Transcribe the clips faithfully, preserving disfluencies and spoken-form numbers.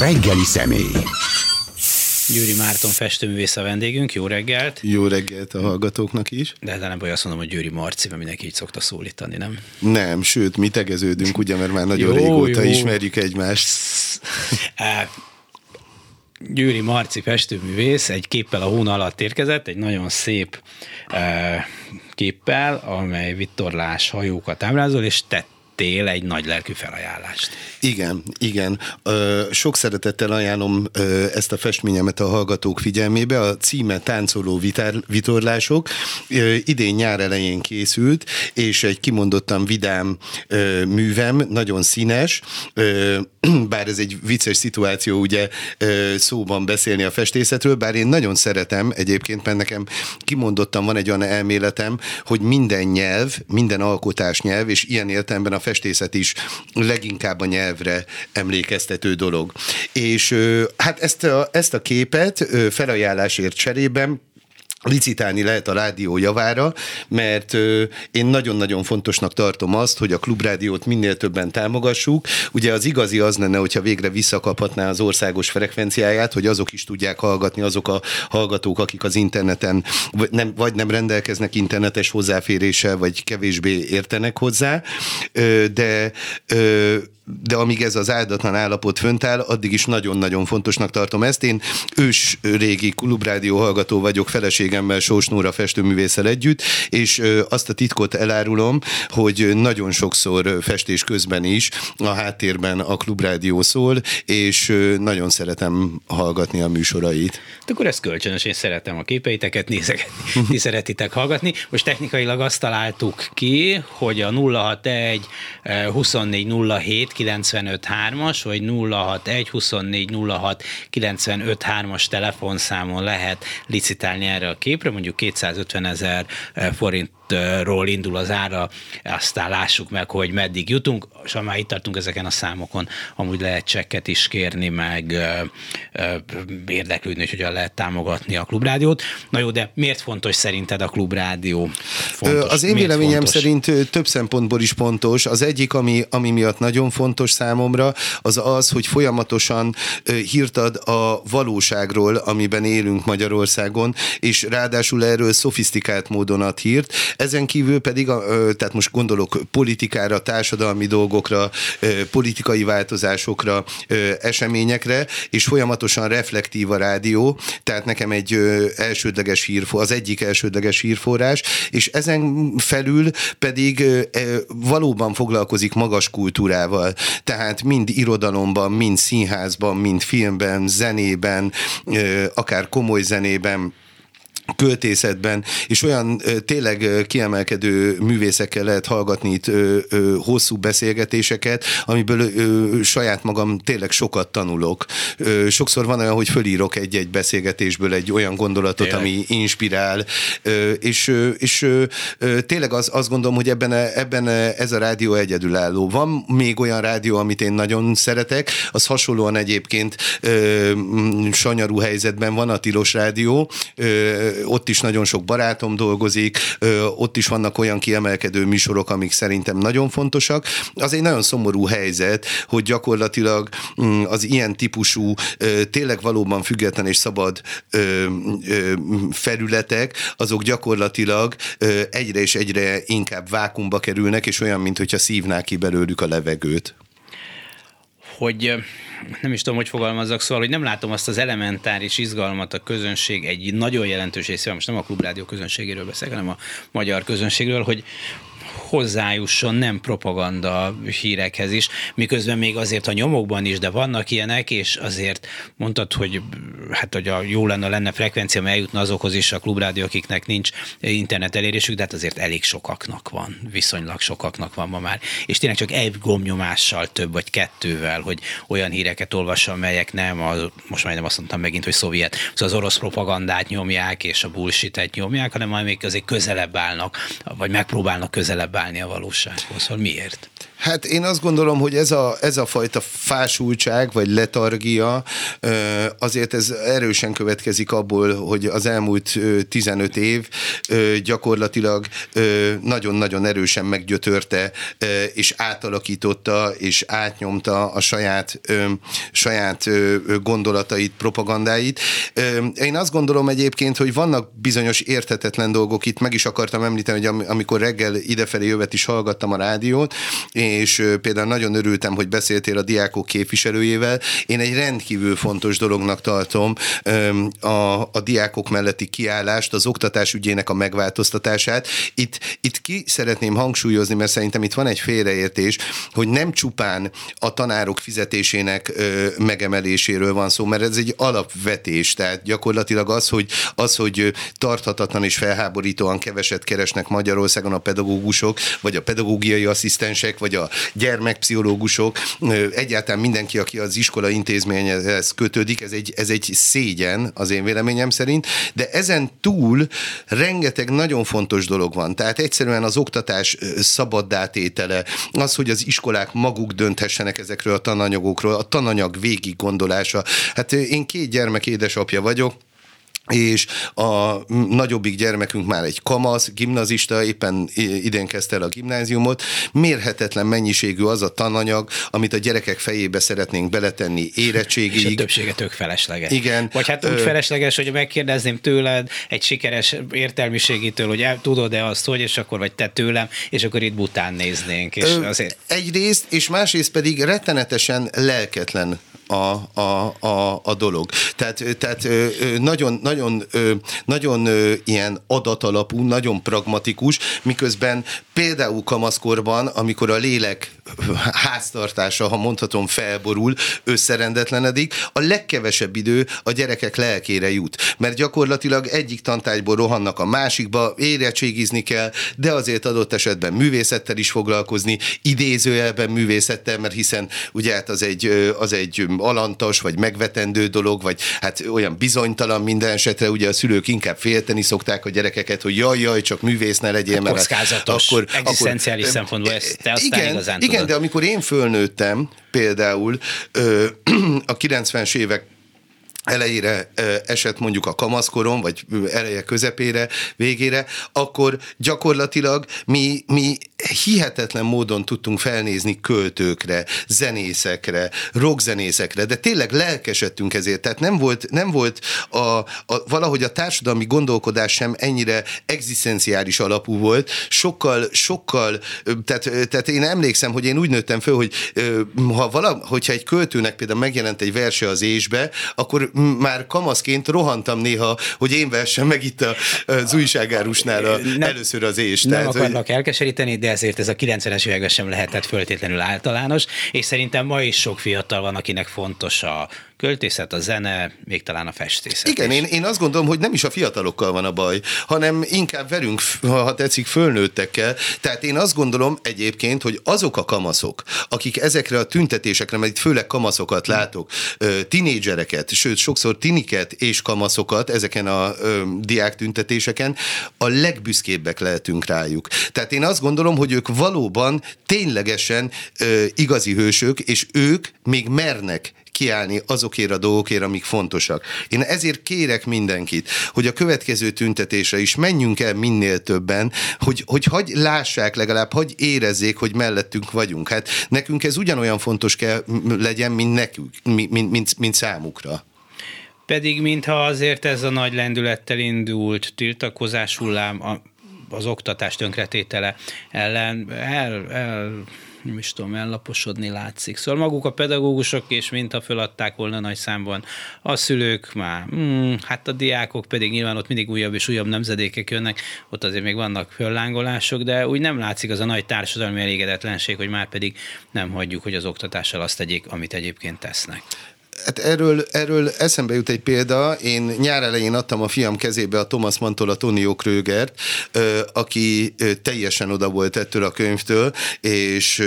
Reggeli személy. Győri Márton festőművész a vendégünk, jó reggelt! Jó reggelt a hallgatóknak is! De hát nem baj, azt mondom, hogy Győri Marci, mert mindenki így szokta szólítani, nem? Nem, sőt, mi tegeződünk, ugye, mert már nagyon jó, régóta jó. Ismerjük egymást. Győri Marci festőművész egy képpel a hóna alatt érkezett, egy nagyon szép uh, képpel, amely vitorlás hajókat ábrázol, és tett. Egy nagy lelkű felajánlást. Igen, igen. Sok szeretettel ajánlom ezt a festményemet a hallgatók figyelmébe. A címe Táncoló vitár, vitorlások. Idén nyár elején készült, és egy kimondottan vidám művem, nagyon színes, bár ez egy vicces szituáció, ugye szóban beszélni a festészetről, bár én nagyon szeretem egyébként, mert nekem kimondottan van egy olyan elméletem, hogy minden nyelv, minden alkotásnyelv, és ilyen értelemben a festészetről, festészet is leginkább a nyelvre emlékeztető dolog. És hát ezt a, ezt a képet felajánlásért cserében licitálni lehet a rádió javára, mert én nagyon-nagyon fontosnak tartom azt, hogy a Klubrádiót minél többen támogassuk. Ugye az igazi az lenne, hogyha végre visszakaphatná az országos frekvenciáját, hogy azok is tudják hallgatni, azok a hallgatók, akik az interneten vagy nem, vagy nem rendelkeznek internetes hozzáféréssel, vagy kevésbé értenek hozzá, de... de amíg ez az áldatlan állapot föntáll, addig is nagyon-nagyon fontosnak tartom ezt. Én ős régi Klubrádió hallgató vagyok, feleségemmel, Sós Nóra festőművésszel együtt, és azt a titkot elárulom, hogy nagyon sokszor festés közben is a háttérben a Klubrádió szól, és nagyon szeretem hallgatni a műsorait. De akkor ez kölcsönös, én szeretem a képeiteket, nézegetni, ti szeretitek hallgatni. Most technikailag azt találtuk ki, hogy a nulla hatvanegy huszonnégy nulla hét kilencvenöt hármas, vagy nulla hatvanegy huszonnégy nulla hat kilencvenöt hármas telefonszámon lehet licitálni erre a képre, mondjuk kétszázötvenezer forint ról indul az ára, aztán lássuk meg, hogy meddig jutunk, és ha már itt tartunk ezeken a számokon, amúgy lehet csekket is kérni, meg ö, ö, érdeklődni, hogy hogyan lehet támogatni a Klubrádiót. Na jó, de miért fontos szerinted a Klubrádió? Fontos, az én véleményem fontos? Szerint több szempontból is fontos. Az egyik, ami, ami miatt nagyon fontos számomra, az az, hogy folyamatosan hírt ad a valóságról, amiben élünk Magyarországon, és ráadásul erről szofisztikált módon ad hírt. Ezen kívül pedig, tehát most gondolok politikára, társadalmi dolgokra, politikai változásokra, eseményekre, és folyamatosan reflektív a rádió, tehát nekem egy elsődleges hírforrás, az egyik elsődleges hírforrás, és ezen felül pedig valóban foglalkozik magas kultúrával, tehát mind irodalomban, mind színházban, mind filmben, zenében, akár komoly zenében, költészetben, és olyan ö, tényleg kiemelkedő művészekkel lehet hallgatni itt ö, ö, hosszú beszélgetéseket, amiből ö, saját magam tényleg sokat tanulok. Ö, sokszor van olyan, hogy fölírok egy-egy beszélgetésből egy olyan gondolatot, tényleg, ami inspirál, ö, és, ö, és ö, tényleg az, azt gondolom, hogy ebben, ebben ez a rádió egyedülálló. Van még olyan rádió, amit én nagyon szeretek, az hasonlóan egyébként ö, sanyarú helyzetben van, a Tilos Rádió, ö, ott is nagyon sok barátom dolgozik, ott is vannak olyan kiemelkedő műsorok, amik szerintem nagyon fontosak. Az egy nagyon szomorú helyzet, hogy gyakorlatilag az ilyen típusú, tényleg valóban független és szabad felületek, azok gyakorlatilag egyre és egyre inkább vákumba kerülnek, és olyan, mintha szívnák ki belőlük a levegőt. Hogy nem is tudom, hogy fogalmazzak, szóval, hogy nem látom azt az elementáris izgalmat a közönség egy nagyon jelentős részével, most nem a Klubrádió közönségéről beszélek, hanem a magyar közönségről, hogy hozzájusson nem propaganda hírekhez is, miközben még azért a nyomokban is, de vannak ilyenek, és azért mondtad, hogy hát, hogy a jó lenne, lenne frekvencia, mert eljutna azokhoz is a Klubrádió, akiknek nincs internet elérésük, de hát azért elég sokaknak van, viszonylag sokaknak van ma már, és tényleg csak egy gombnyomással több, vagy kettővel, hogy olyan híreket olvassam, melyek nem, a, most már nem azt mondtam megint, hogy szovjet, szóval az orosz propagandát nyomják, és a bullshit-et nyomják, hanem majd még azért közelebb állnak, vagy megpróbálnak közelebb állni a valósághoz. Miért? Hát én azt gondolom, hogy ez a, ez a fajta fásultság, vagy letargia, azért ez erősen következik abból, hogy az elmúlt tizenöt év gyakorlatilag nagyon-nagyon erősen meggyötörte, és átalakította, és átnyomta a saját, saját gondolatait, propagandáit. Én azt gondolom egyébként, hogy vannak bizonyos érthetetlen dolgok itt, meg is akartam említeni, hogy amikor reggel idefelé jövet is hallgattam a rádiót, és például nagyon örültem, hogy beszéltél a diákok képviselőjével. Én egy rendkívül fontos dolognak tartom a, a diákok melletti kiállást, az oktatás ügyének a megváltoztatását. Itt, itt ki szeretném hangsúlyozni, mert szerintem itt van egy félreértés, hogy nem csupán a tanárok fizetésének megemeléséről van szó, mert ez egy alapvetés, tehát gyakorlatilag az, hogy, az, hogy tarthatatlan és felháborítóan keveset keresnek Magyarországon a pedagógusok, vagy a pedagógiai asszisztensek, vagy a gyermekpszichológusok, egyáltalán mindenki, aki az iskola intézményhez kötődik, ez egy, ez egy szégyen az én véleményem szerint, de ezen túl rengeteg nagyon fontos dolog van. Tehát egyszerűen az oktatás szabaddá tétele, az, hogy az iskolák maguk dönthessenek ezekről a tananyagokról, a tananyag végig gondolása. Hát én két gyermek édesapja vagyok, és a nagyobbik gyermekünk már egy kamasz, gimnazista, éppen idén kezdte el a gimnáziumot. Mérhetetlen mennyiségű az a tananyag, amit a gyerekek fejébe szeretnénk beletenni érettségig. És a többsége tök felesleges. Igen. Vagy hát úgy felesleges, hogy megkérdezném tőled egy sikeres értelmiségitől, hogy el, tudod-e azt, hogy, és akkor vagy te tőlem, és akkor itt bután néznénk. És ö, azért... Egyrészt, és másrészt pedig rettenetesen lelketlen A, a, a, a dolog. Tehát, tehát nagyon, nagyon, nagyon ilyen adatalapú, nagyon pragmatikus, miközben például kamaszkorban, amikor a lélek háztartása, ha mondhatom, felborul, összerendetlenedik, a legkevesebb idő a gyerekek lelkére jut. Mert gyakorlatilag egyik tantárgyból rohannak a másikba, érettségizni kell, de azért adott esetben művészettel is foglalkozni, idézőjelben művészettel, mert hiszen ugye hát az egy, az egy alantas, vagy megvetendő dolog, vagy hát olyan bizonytalan minden esetre, ugye a szülők inkább félteni szokták a gyerekeket, hogy jaj, jaj, csak művész ne legyél, mert kockázatos, akkor, egzisztenciális akkor, szempontból ezt te aztán igen, igazán igen, tudod. De amikor én fölnőttem, például ö, a kilencvenes évek elejére esett mondjuk a kamaszkorom, vagy eleje közepére, végére, akkor gyakorlatilag mi, mi hihetetlen módon tudtunk felnézni költőkre, zenészekre, rockzenészekre, de tényleg lelkesedtünk ezért, tehát nem volt, nem volt a, a, valahogy a társadalmi gondolkodás sem ennyire egzisztenciális alapú volt, sokkal, sokkal, tehát, tehát én emlékszem, hogy én úgy nőttem föl, hogy ha vala, hogyha egy költőnek például megjelent egy verse az Ésbe, akkor már kamaszként rohantam néha, hogy én versem meg itt az újságárusnál a, nem, először az Ést. Nem tehát, akarnak hogy... elkeseríteni, de ezért ez a kilencvenes években sem lehetett föltétlenül általános, és szerintem ma is sok fiatal van, akinek fontos a költészet, a zene, még talán a festészet. Igen, én, én azt gondolom, hogy nem is a fiatalokkal van a baj, hanem inkább velünk, ha tetszik, fölnőttekkel. Tehát én azt gondolom egyébként, hogy azok a kamaszok, akik ezekre a tüntetésekre, mert itt főleg kamaszokat látok, tinédzsereket, sőt, sokszor tiniket és kamaszokat ezeken a ö, diák tüntetéseken, a legbüszkébbek lehetünk rájuk. Tehát én azt gondolom, hogy ők valóban ténylegesen ö, igazi hősök, és ők még mernek kiállni azokért a dolgokért, amik fontosak. Én ezért kérek mindenkit, hogy a következő tüntetésre is menjünk el minél többen, hogy, hogy hagy lássák legalább, hagy érezzék, hogy mellettünk vagyunk. Hát nekünk ez ugyanolyan fontos kell legyen, mint nekünk, mint, mint, mint számukra. Pedig mintha azért ez a nagy lendülettel indult tiltakozás hullám a, az oktatás tönkretétele ellen el... el nem is tudom, ellaposodni látszik. Szóval maguk a pedagógusok, és mintha föladták volna nagy számban, a szülők már, hmm, hát a diákok pedig nyilván ott mindig újabb és újabb nemzedékek jönnek, ott azért még vannak föllángolások, de úgy nem látszik az a nagy társadalmi elégedetlenség, hogy már pedig nem hagyjuk, hogy az oktatással azt tegyék, amit egyébként tesznek. Hát erről, erről eszembe jut egy példa. Én nyár elején adtam a fiam kezébe a Thomas Manntól a Toni Krögert, aki teljesen oda volt ettől a könyvtől, és,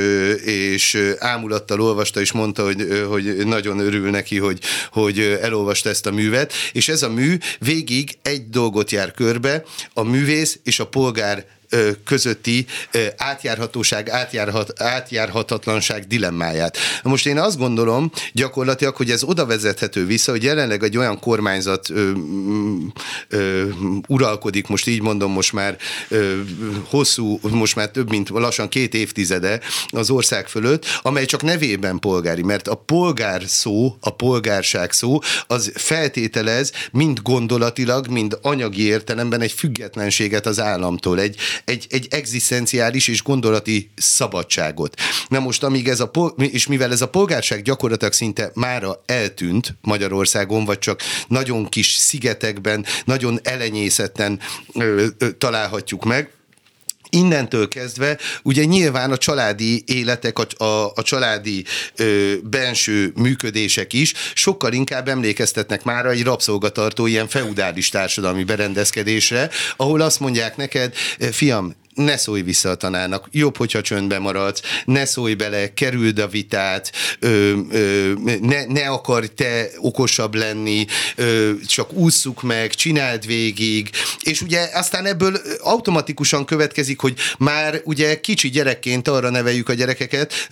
és ámulattal olvasta, és mondta, hogy, hogy nagyon örül neki, hogy, hogy elolvasta ezt a művet, és ez a mű végig egy dolgot jár körbe, a művész és a polgár közötti átjárhatóság, átjárhat, átjárhatatlanság dilemmáját. Most én azt gondolom gyakorlatilag, hogy ez oda vezethető vissza, hogy jelenleg egy olyan kormányzat ö, ö, uralkodik, most így mondom, most már ö, hosszú, most már több mint lassan két évtizede az ország fölött, amely csak nevében polgári, mert a polgár szó, a polgárság szó, az feltételez mind gondolatilag, mind anyagi értelemben egy függetlenséget az államtól, egy, egy, egy egzisztenciális és gondolati szabadságot. Na most, amíg ez a pol- és mivel ez a polgárság gyakorlatilag szinte mára eltűnt Magyarországon, vagy csak nagyon kis szigetekben, nagyon elenyészetten ö, ö, találhatjuk meg, innentől kezdve ugye nyilván a családi életek, a, a, a családi ö, benső működések is sokkal inkább emlékeztetnek mára egy rabszolgatartó, ilyen feudális társadalmi berendezkedésre, ahol azt mondják neked, fiam, ne szólj vissza a tanárnak, jobb, hogyha csöndben maradsz, ne szólj bele, kerüld a vitát, ö, ö, ne, ne akarj te okosabb lenni, ö, csak ússzuk meg, csináld végig, és ugye aztán ebből automatikusan következik, hogy már ugye kicsi gyerekként arra neveljük a gyerekeket,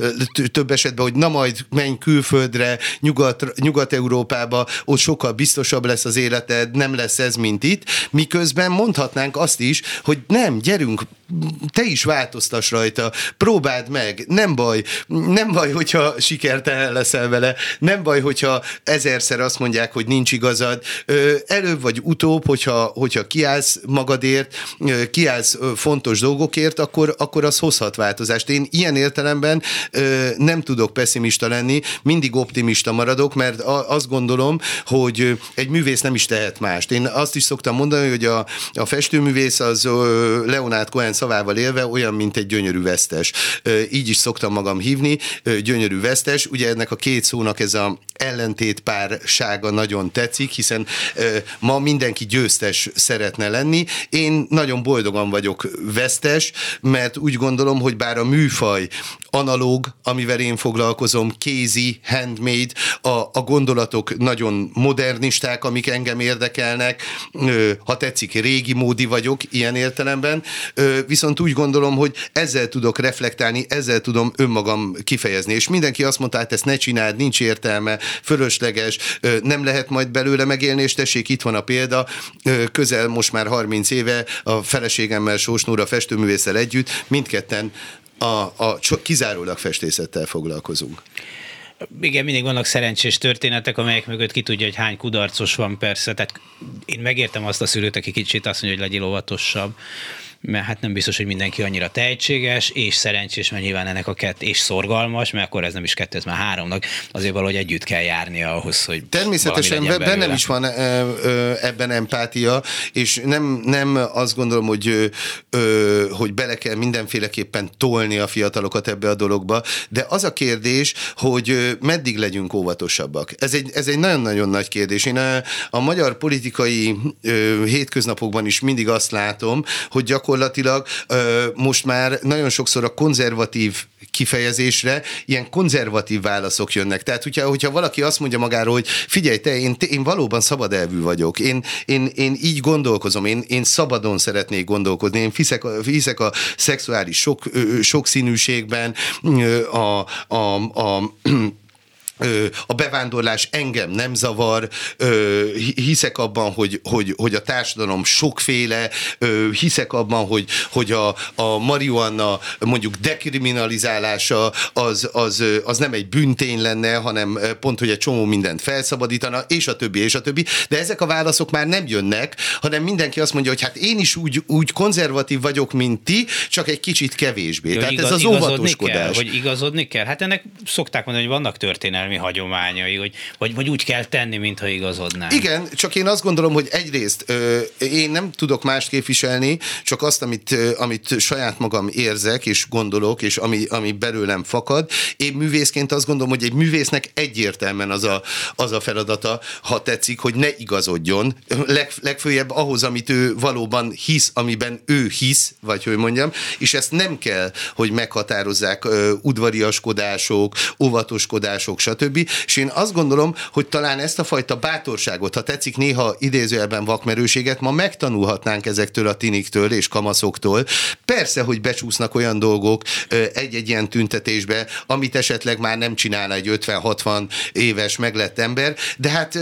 több esetben, hogy na majd menj külföldre, nyugat, Nyugat-Európába, ott sokkal biztosabb lesz az életed, nem lesz ez, mint itt, miközben mondhatnánk azt is, hogy nem, gyerünk, te is változtass rajta, próbáld meg, nem baj, nem baj, hogyha sikertelen leszel vele, nem baj, hogyha ezerszer azt mondják, hogy nincs igazad, előbb vagy utóbb, hogyha, hogyha kiállsz magadért, kiállsz fontos dolgokért, akkor, akkor az hozhat változást. Én ilyen értelemben nem tudok pessimista lenni, mindig optimista maradok, mert azt gondolom, hogy egy művész nem is tehet mást. Én azt is szoktam mondani, hogy a, a festőművész az Leonard Cohen szavával élve olyan, mint egy gyönyörű vesztes. Így is szoktam magam hívni, gyönyörű vesztes. Ugye ennek a két szónak ez a ellentétpársága nagyon tetszik, hiszen ma mindenki győztes szeretne lenni. Én nagyon boldogan vagyok vesztes, mert úgy gondolom, hogy bár a műfaj analóg, amivel én foglalkozom, kézi, handmade, a, a gondolatok nagyon modernisták, amik engem érdekelnek, ha tetszik, régi módi vagyok ilyen értelemben, viszont úgy gondolom, hogy ezzel tudok reflektálni, ezzel tudom önmagam kifejezni. És mindenki azt mondta, hát ezt ne csináld, nincs értelme, fölösleges, nem lehet majd belőle megélni, és tessék, itt van a példa, közel most már harminc éve a feleségemmel, Sós Nóra festőművésszel együtt, mindketten a, a kizárólag festészettel foglalkozunk. Igen, mindig vannak szerencsés történetek, amelyek mögött ki tudja, hogy hány kudarcos van persze. Tehát én megértem azt a szülőt, aki kicsit azt mondja, hogy legyél óvatosabb, mert hát nem biztos, hogy mindenki annyira tehetséges és szerencsés, mert nyilván ennek a kett és szorgalmas, mert akkor ez nem is kettő, ez már háromnak, azért valahogy együtt kell járnia ahhoz, hogy természetesen bennem is van ebben empátia, és nem, nem azt gondolom, hogy, hogy bele kell mindenféleképpen tolni a fiatalokat ebbe a dologba, de az a kérdés, hogy meddig legyünk óvatosabbak. Ez egy, ez egy nagyon-nagyon nagy kérdés. Én a, a magyar politikai hétköznapokban is mindig azt látom, hogy gyakorlatilag gyakorlatilag most már nagyon sokszor a konzervatív kifejezésre ilyen konzervatív válaszok jönnek. Tehát, hogyha, hogyha valaki azt mondja magáról, hogy figyelj, te, én, én valóban szabad elvű vagyok, én, én, én így gondolkozom, én, én szabadon szeretnék gondolkozni, én hiszek, hiszek a szexuális sok, sokszínűségben, a, a, a a bevándorlás engem nem zavar, hiszek abban, hogy, hogy, hogy a társadalom sokféle, hiszek abban, hogy, hogy a, a marihuana mondjuk dekriminalizálása az, az, az nem egy bűntény lenne, hanem pont, hogy egy csomó mindent felszabadítana, és a többi, és a többi. De ezek a válaszok már nem jönnek, hanem mindenki azt mondja, hogy hát én is úgy, úgy konzervatív vagyok, mint ti, csak egy kicsit kevésbé. Jó, tehát igaz, ez az óvatoskodás. Kell, hogy igazodni kell? Hát ennek szokták mondani, hogy vannak történelmi hagyományai, hogy, vagy, vagy úgy kell tenni, mintha igazodnánk. Igen, csak én azt gondolom, hogy egyrészt ö, én nem tudok mást képviselni, csak azt, amit, ö, amit saját magam érzek, és gondolok, és ami, ami belőlem fakad. Én művészként azt gondolom, hogy egy művésznek egyértelműen az a, az a feladata, ha tetszik, hogy ne igazodjon. Leg, legfőjebb ahhoz, amit ő valóban hisz, amiben ő hisz, vagy hogy mondjam, és ezt nem kell, hogy meghatározzák ö, udvariaskodások, óvatoskodások, stb. stb. És én azt gondolom, hogy talán ezt a fajta bátorságot, ha tetszik néha idézőjelben vakmerőséget, ma megtanulhatnánk ezektől a tiniktől és kamaszoktól. Persze, hogy becsúsznak olyan dolgok egy-egy ilyen tüntetésbe, amit esetleg már nem csinálna egy ötven-hatvan éves meglett ember, de hát,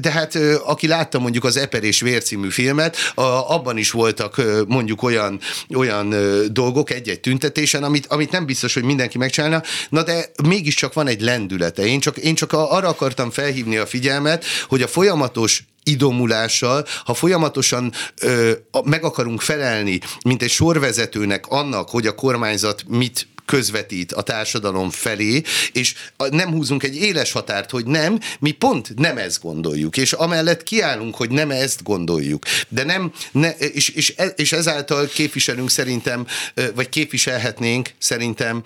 de hát aki látta mondjuk az Eper és Vér című filmet, abban is voltak mondjuk olyan, olyan dolgok egy-egy tüntetésen, amit, amit nem biztos, hogy mindenki megcsinálna, na de mégiscsak van egy lendülete. Én csak, én csak arra akartam felhívni a figyelmet, hogy a folyamatos idomulással, ha folyamatosan ö, meg akarunk felelni, mint egy sorvezetőnek annak, hogy a kormányzat mit közvetít a társadalom felé, és nem húzunk egy éles határt, hogy nem, mi pont nem ezt gondoljuk, és amellett kiállunk, hogy nem ezt gondoljuk. De nem, ne, és, és, és ezáltal képviselünk szerintem, vagy képviselhetnénk szerintem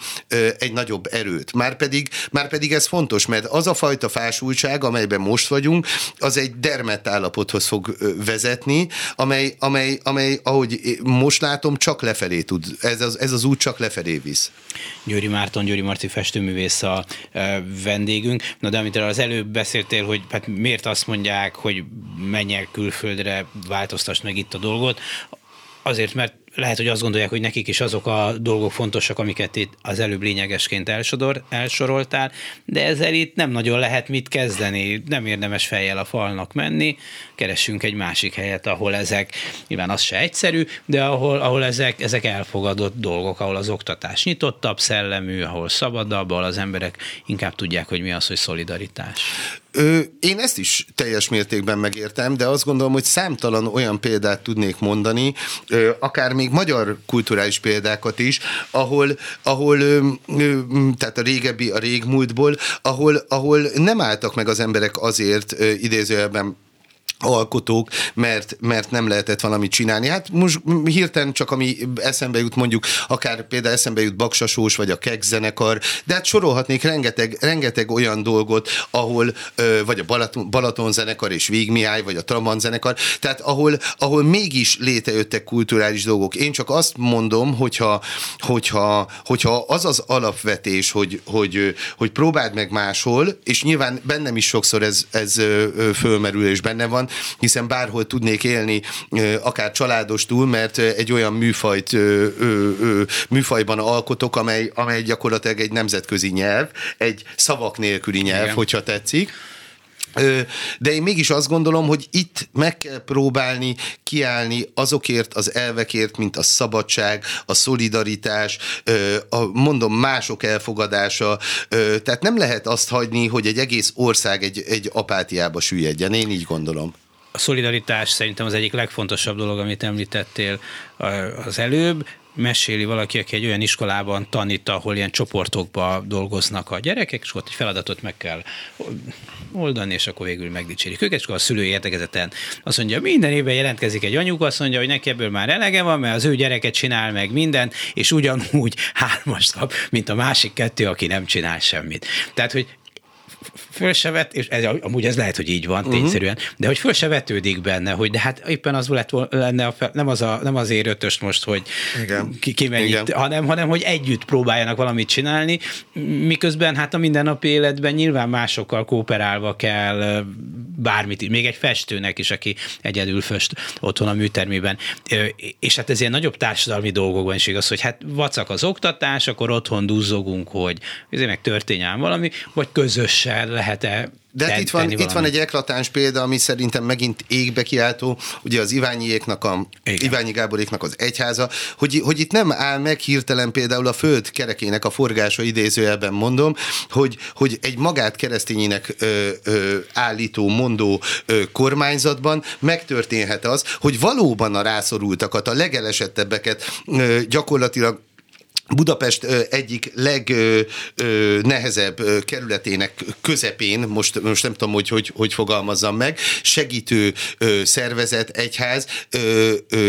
egy nagyobb erőt. Márpedig, márpedig ez fontos, mert az a fajta fásultság, amelyben most vagyunk, az egy dermedt állapothoz fog vezetni, amely, amely, amely ahogy most látom, csak lefelé tud, ez az, ez az út csak lefelé visz. Győri Márton, Győri Marci festőművész a vendégünk. Na de amit az előbb beszéltél, hogy hát miért azt mondják, hogy menj el külföldre, változtass meg itt a dolgot, azért, mert lehet, hogy azt gondolják, hogy nekik is azok a dolgok fontosak, amiket itt az előbb lényegesként elsodor, elsoroltál, de ezzel itt nem nagyon lehet mit kezdeni, nem érdemes fejjel a falnak menni, keressünk egy másik helyet, ahol ezek, nyilván az se egyszerű, de ahol, ahol ezek, ezek elfogadott dolgok, ahol az oktatás nyitottabb, szellemű, ahol szabadabb, ahol az emberek inkább tudják, hogy mi az, hogy szolidaritás. Ö, én ezt is teljes mértékben megértem, de azt gondolom, hogy számtalan olyan példát tudnék mondani, ö, akár még magyar kulturális példákat is, ahol, ahol ö, ö, tehát a régebbi, a régmúltból, ahol, ahol nem álltak meg az emberek azért, ö, idézőjelben alkotók, mert, mert nem lehetett valamit csinálni. Hát most hirtelen csak ami eszembe jut, mondjuk akár például eszembe jut Bagjazz Sous vagy a Keg zenekar, de hát sorolhatnék rengeteg, rengeteg olyan dolgot, ahol vagy a Balaton, Balaton zenekar és Víg Mihály, vagy a Traman zenekar, tehát ahol, ahol mégis létrejöttek kulturális dolgok. Én csak azt mondom, hogyha, hogyha, hogyha az az alapvetés, hogy, hogy, hogy próbáld meg máshol, és nyilván bennem is sokszor ez, ez fölmerül, és bennem van, hiszen bárhol tudnék élni, akár családostul, mert egy olyan műfajt, műfajban alkotok, amely, amely gyakorlatilag egy nemzetközi nyelv, egy szavak nélküli nyelv, igen, hogyha tetszik. De én mégis azt gondolom, hogy itt meg kell próbálni kiállni azokért az elvekért, mint a szabadság, a szolidaritás, a, mondom, mások elfogadása. Tehát nem lehet azt hagyni, hogy egy egész ország egy, egy apátiába süllyedjen. Én így gondolom. A szolidaritás szerintem az egyik legfontosabb dolog, amit említettél az előbb. Meséli valaki, aki egy olyan iskolában tanít, ahol ilyen csoportokba dolgoznak a gyerekek, és ott egy feladatot meg kell oldani, és akkor végül megdicsérik őket, és akkor a szülői értekezeten azt mondja, minden évben jelentkezik egy anyuka, azt mondja, hogy neki ebből már elege van, mert az ő gyereke csinál meg mindent, és ugyanúgy hármast kap, mint a másik kettő, aki nem csinál semmit. Tehát, hogy föl se vet, és ez, amúgy ez lehet, hogy így van, tényszerűen, uh-huh. de hogy föl se vetődik benne, hogy de hát éppen az lett lenne, a fel, nem, az a, nem azért ötös most, hogy ki, ki mennyit, hanem, hanem hogy együtt próbáljanak valamit csinálni, miközben hát a mindennapi életben nyilván másokkal kooperálva kell bármit, még egy festőnek is, aki egyedül fest otthon a műtermében. És hát ez ilyen nagyobb társadalmi dolgokban is igaz, hogy hát vacak az oktatás, akkor otthon duzzogunk, hogy ezért meg történjen valami, vagy közösen lehet-e. De hát itt van, itt van egy eklatáns példa, ami szerintem megint égbe kiáltó, ugye az Iványiéknak, a, Iványi Gáboréknak az egyháza, hogy, hogy itt nem áll meg hirtelen például a föld kerekének a forgása, idézőjelben mondom, hogy, hogy egy magát keresztényének ö, ö, állító, mondó ö, kormányzatban megtörténhet az, hogy valóban a rászorultakat, a legelesettebbeket ö, gyakorlatilag Budapest egyik legnehezebb kerületének közepén, most, most nem tudom, hogy, hogy hogy fogalmazzam meg, segítő szervezet, egyház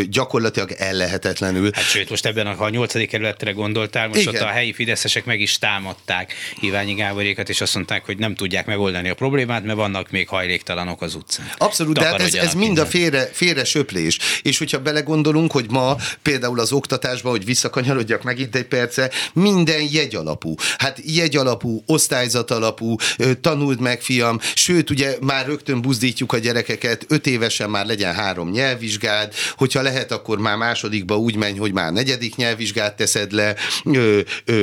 gyakorlatilag ellehetetlenül. Hát sőt, most ebben, ha a nyolcadik kerületre gondoltál, most igen, ott a helyi fideszesek meg is támadták Iványi Gáborékat, és azt mondták, hogy nem tudják megoldani a problémát, mert vannak még hajléktalanok az utcán. Abszolút, de hát ez, ez mind a félre, félre söplés. És hogyha belegondolunk, hogy ma például az oktatásban, hogy visszakanyarodjak meg itt, de egy perce, minden jegyalapú. Hát jegyalapú, osztályzatalapú, tanuld meg, fiam, sőt, ugye már rögtön buzdítjuk a gyerekeket, öt évesen már legyen három nyelvvizsgád, hogyha lehet, akkor már másodikba úgy menj, hogy már negyedik nyelvvizsgát teszed le, ö, ö,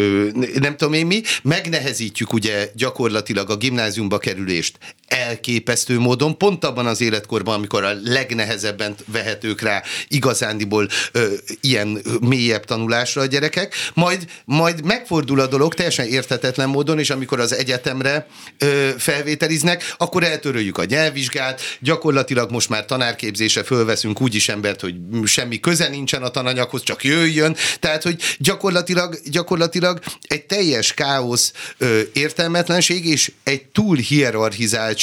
nem tudom én mi. Megnehezítjük ugye gyakorlatilag a gimnáziumba kerülést elképesztő módon, pont abban az életkorban, amikor a legnehezebben vehetők rá igazándiból ö, ilyen mélyebb tanulásra a gyerekek, majd, majd megfordul a dolog teljesen érthetetlen módon, és amikor az egyetemre ö, felvételiznek, akkor eltöröljük a nyelvvizsgát, gyakorlatilag most már tanárképzése fölveszünk úgy is embert, hogy semmi köze nincsen a tananyaghoz, csak jöjjön, tehát, hogy gyakorlatilag, gyakorlatilag egy teljes káosz ö, értelmetlenség, és egy túl hierarchizált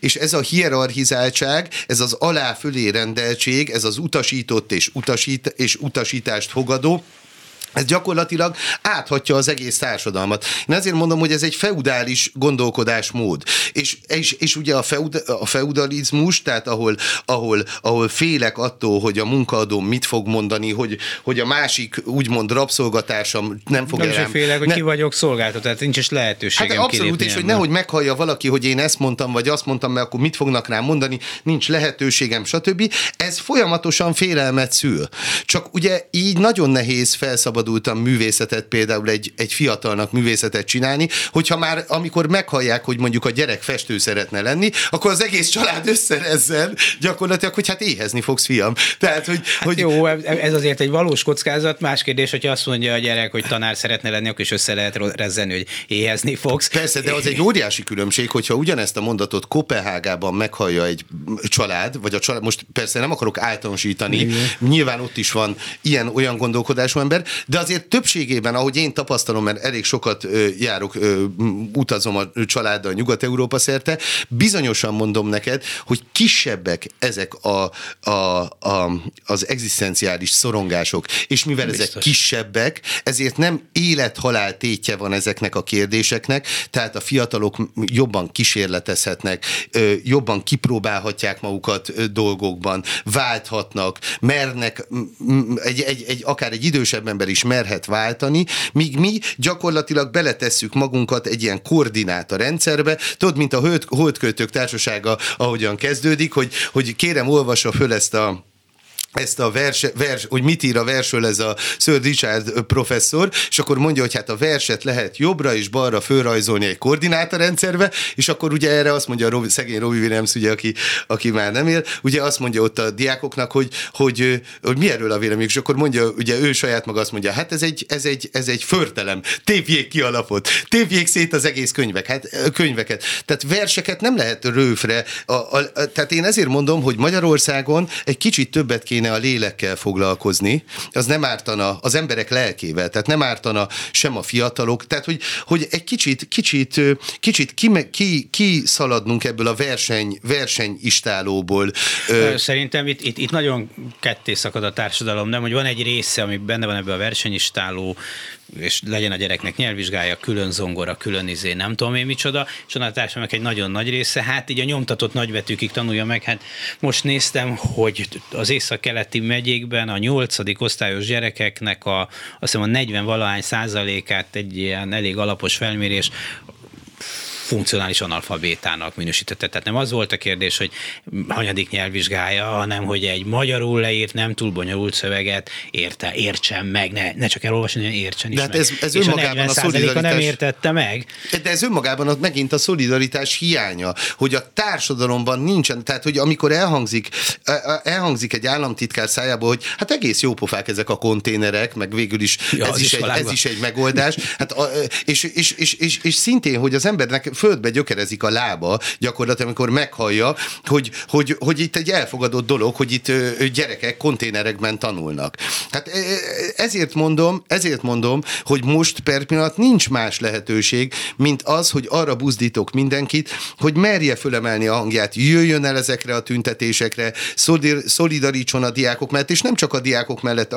és ez a hierarchizáltság, ez az alá fölé rendeltség, ez az utasított és, utasít, és utasítást fogadó, ez gyakorlatilag áthatja az egész társadalmat. Én azért mondom, hogy ez egy feudális gondolkodásmód. És, és, és ugye a, feud, a feudalizmus, tehát ahol, ahol, ahol félek attól, hogy a munkaadóm mit fog mondani, hogy, hogy a másik úgymond rabszolgatársam nem fog elám. Nem félek, hogy ne... ki vagyok szolgáltató, tehát nincs is lehetőségem hát abszolút, és hogy nehogy meghallja valaki, hogy én ezt mondtam, vagy azt mondtam, mert akkor mit fognak rám mondani, nincs lehetőségem, stb. Ez folyamatosan félelmet szül. Csak ugye így nagyon nehéz felszabadulni művészetet, például egy, egy fiatalnak művészetet csinálni, hogyha már amikor meghallják, hogy mondjuk a gyerek festő szeretne lenni, akkor az egész család összerezzen gyakorlatilag, hogy hát éhezni fogsz, fiam. Tehát, hogy, hát hogy... Jó, ez azért egy valós kockázat, más kérdés, hogyha azt mondja a gyerek, hogy tanár szeretne lenni, akkor is össze lehet rezzenni, hogy éhezni fogsz. Persze, de az egy óriási különbség, hogyha ugyanezt a mondatot Koppenhágában meghallja egy család, vagy a család, most persze nem akarok általánosítani, igen, nyilván ott is van ilyen olyan gondolkodású ember, de azért többségében, ahogy én tapasztalom, mert elég sokat járok, utazom a családdal Nyugat-Európa szerte, bizonyosan mondom neked, hogy kisebbek ezek a, a, a, az egzisztenciális szorongások. És mivel biztos, ezek kisebbek, ezért nem élet-halál tétje van ezeknek a kérdéseknek, tehát a fiatalok jobban kísérletezhetnek, jobban kipróbálhatják magukat dolgokban, válthatnak, mernek, egy, egy, egy, akár egy idősebb ember is merhet váltani, míg mi gyakorlatilag beletesszük magunkat egy ilyen koordináta rendszerbe, tudod, mint a Holdköltők Társasága, ahogyan kezdődik, hogy, hogy kérem, olvassa föl ezt a ezt a verse, vers, hogy mit ír a versről ez a Sir Richard professzor, és akkor mondja, hogy hát a verset lehet jobbra és balra fölrajzolni egy koordinátorrendszerbe, és akkor ugye erre azt mondja a Robi, szegény Robbie Williams, ugye, aki, aki már nem él, ugye azt mondja ott a diákoknak, hogy, hogy, hogy mi erről a véleményük, és akkor mondja, ugye ő saját maga azt mondja, hát ez egy, ez egy, ez egy förtelem, tépjék ki a lapot, tépjék szét az egész könyvek, hát, könyveket. Tehát verseket nem lehet rőfre. A, a, a, tehát én ezért mondom, hogy Magyarországon egy kicsit többet kéne a lélekkel foglalkozni, az nem ártana az emberek lelkével, tehát nem ártana sem a fiatalok, tehát hogy, hogy egy kicsit, kicsit, kicsit kiszaladnunk ki, ki ebből a verseny, versenyistálóból. Szerintem itt, itt, itt nagyon ketté szakad a társadalom, nem, hogy van egy része, ami benne van ebben a versenyistáló, és legyen a gyereknek nyelvvizsgája, külön zongora, külön izé, nem tudom én micsoda, és onnan a társadalomnak egy nagyon nagy része, hát így a nyomtatott nagybetűkig tanulja meg, hát most néztem, hogy az északkeleti megyékben a nyolcadik osztályos gyerekeknek a, azt hiszem a negyven valahány százalékát egy ilyen elég alapos felmérés funkcionális analfabétának minősítette. Tehát nem az volt a kérdés, hogy hanyadik nyelvvizsgája, hanem hogy egy magyarul leírt, nem túl bonyolult szöveget érte, értsen meg, ne, ne csak elolvasni, hanem értsen is de meg. Ez, ez és önmagában a negyven százaléka nem értette meg. De ez önmagában az megint a szolidaritás hiánya, hogy a társadalomban nincsen, tehát hogy amikor elhangzik, elhangzik egy államtitkár szájából, hogy hát egész jó pofák ezek a konténerek, meg végül is, ja, ez, is egy, ez is egy megoldás. Hát a, és, és, és, és, és szintén, hogy az embernek földbe gyökerezik a lába gyakorlatilag, amikor meghallja, hogy, hogy, hogy itt egy elfogadott dolog, hogy itt gyerekek konténerekben tanulnak. Hát ezért mondom, ezért mondom, hogy most per pillanat nincs más lehetőség, mint az, hogy arra buzdítok mindenkit, hogy merje fölemelni a hangját, jöjjön el ezekre a tüntetésekre, szolidarítson a diákok mellett, és nem csak a diákok mellett,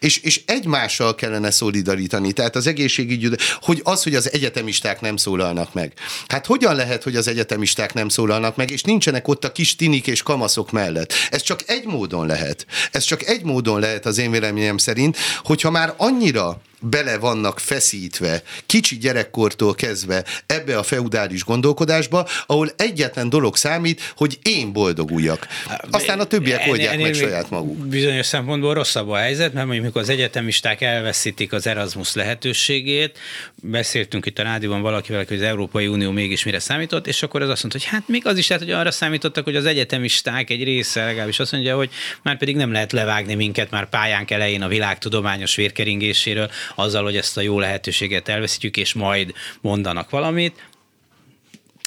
és, és egymással kellene szolidarítani. Tehát az egészségügy, hogy az, hogy az egyetemisták nem szólalnak meg. Hát hogyan lehet, hogy az egyetemisták nem szólalnak meg, és nincsenek ott a kis tinik és kamaszok mellett? Ez csak egy módon lehet. Ez csak egy módon lehet az én véleményem szerint, hogyha már annyira bele vannak feszítve kicsi gyerekkortól kezdve ebbe a feudális gondolkodásba, ahol egyetlen dolog számít, hogy én boldoguljak. Aztán a többiek oldják meg saját maguk. Bizonyos szempontból rosszabb a helyzet, mert mondjuk mikor az egyetemisták elveszítik az Erasmus lehetőségét, beszéltünk itt a rádióban valakivel, hogy az Európai Unió mégis mire számított, és akkor az azt mondta, hogy hát még az is lehet, hogy arra számítottak, hogy az egyetemisták egy része legalábbis azt mondja, hogy már pedig nem lehet levágni minket már pályánk elején a világ tudományos vérkeringéséről, azzal, hogy ezt a jó lehetőséget elveszítjük, és majd mondanak valamit.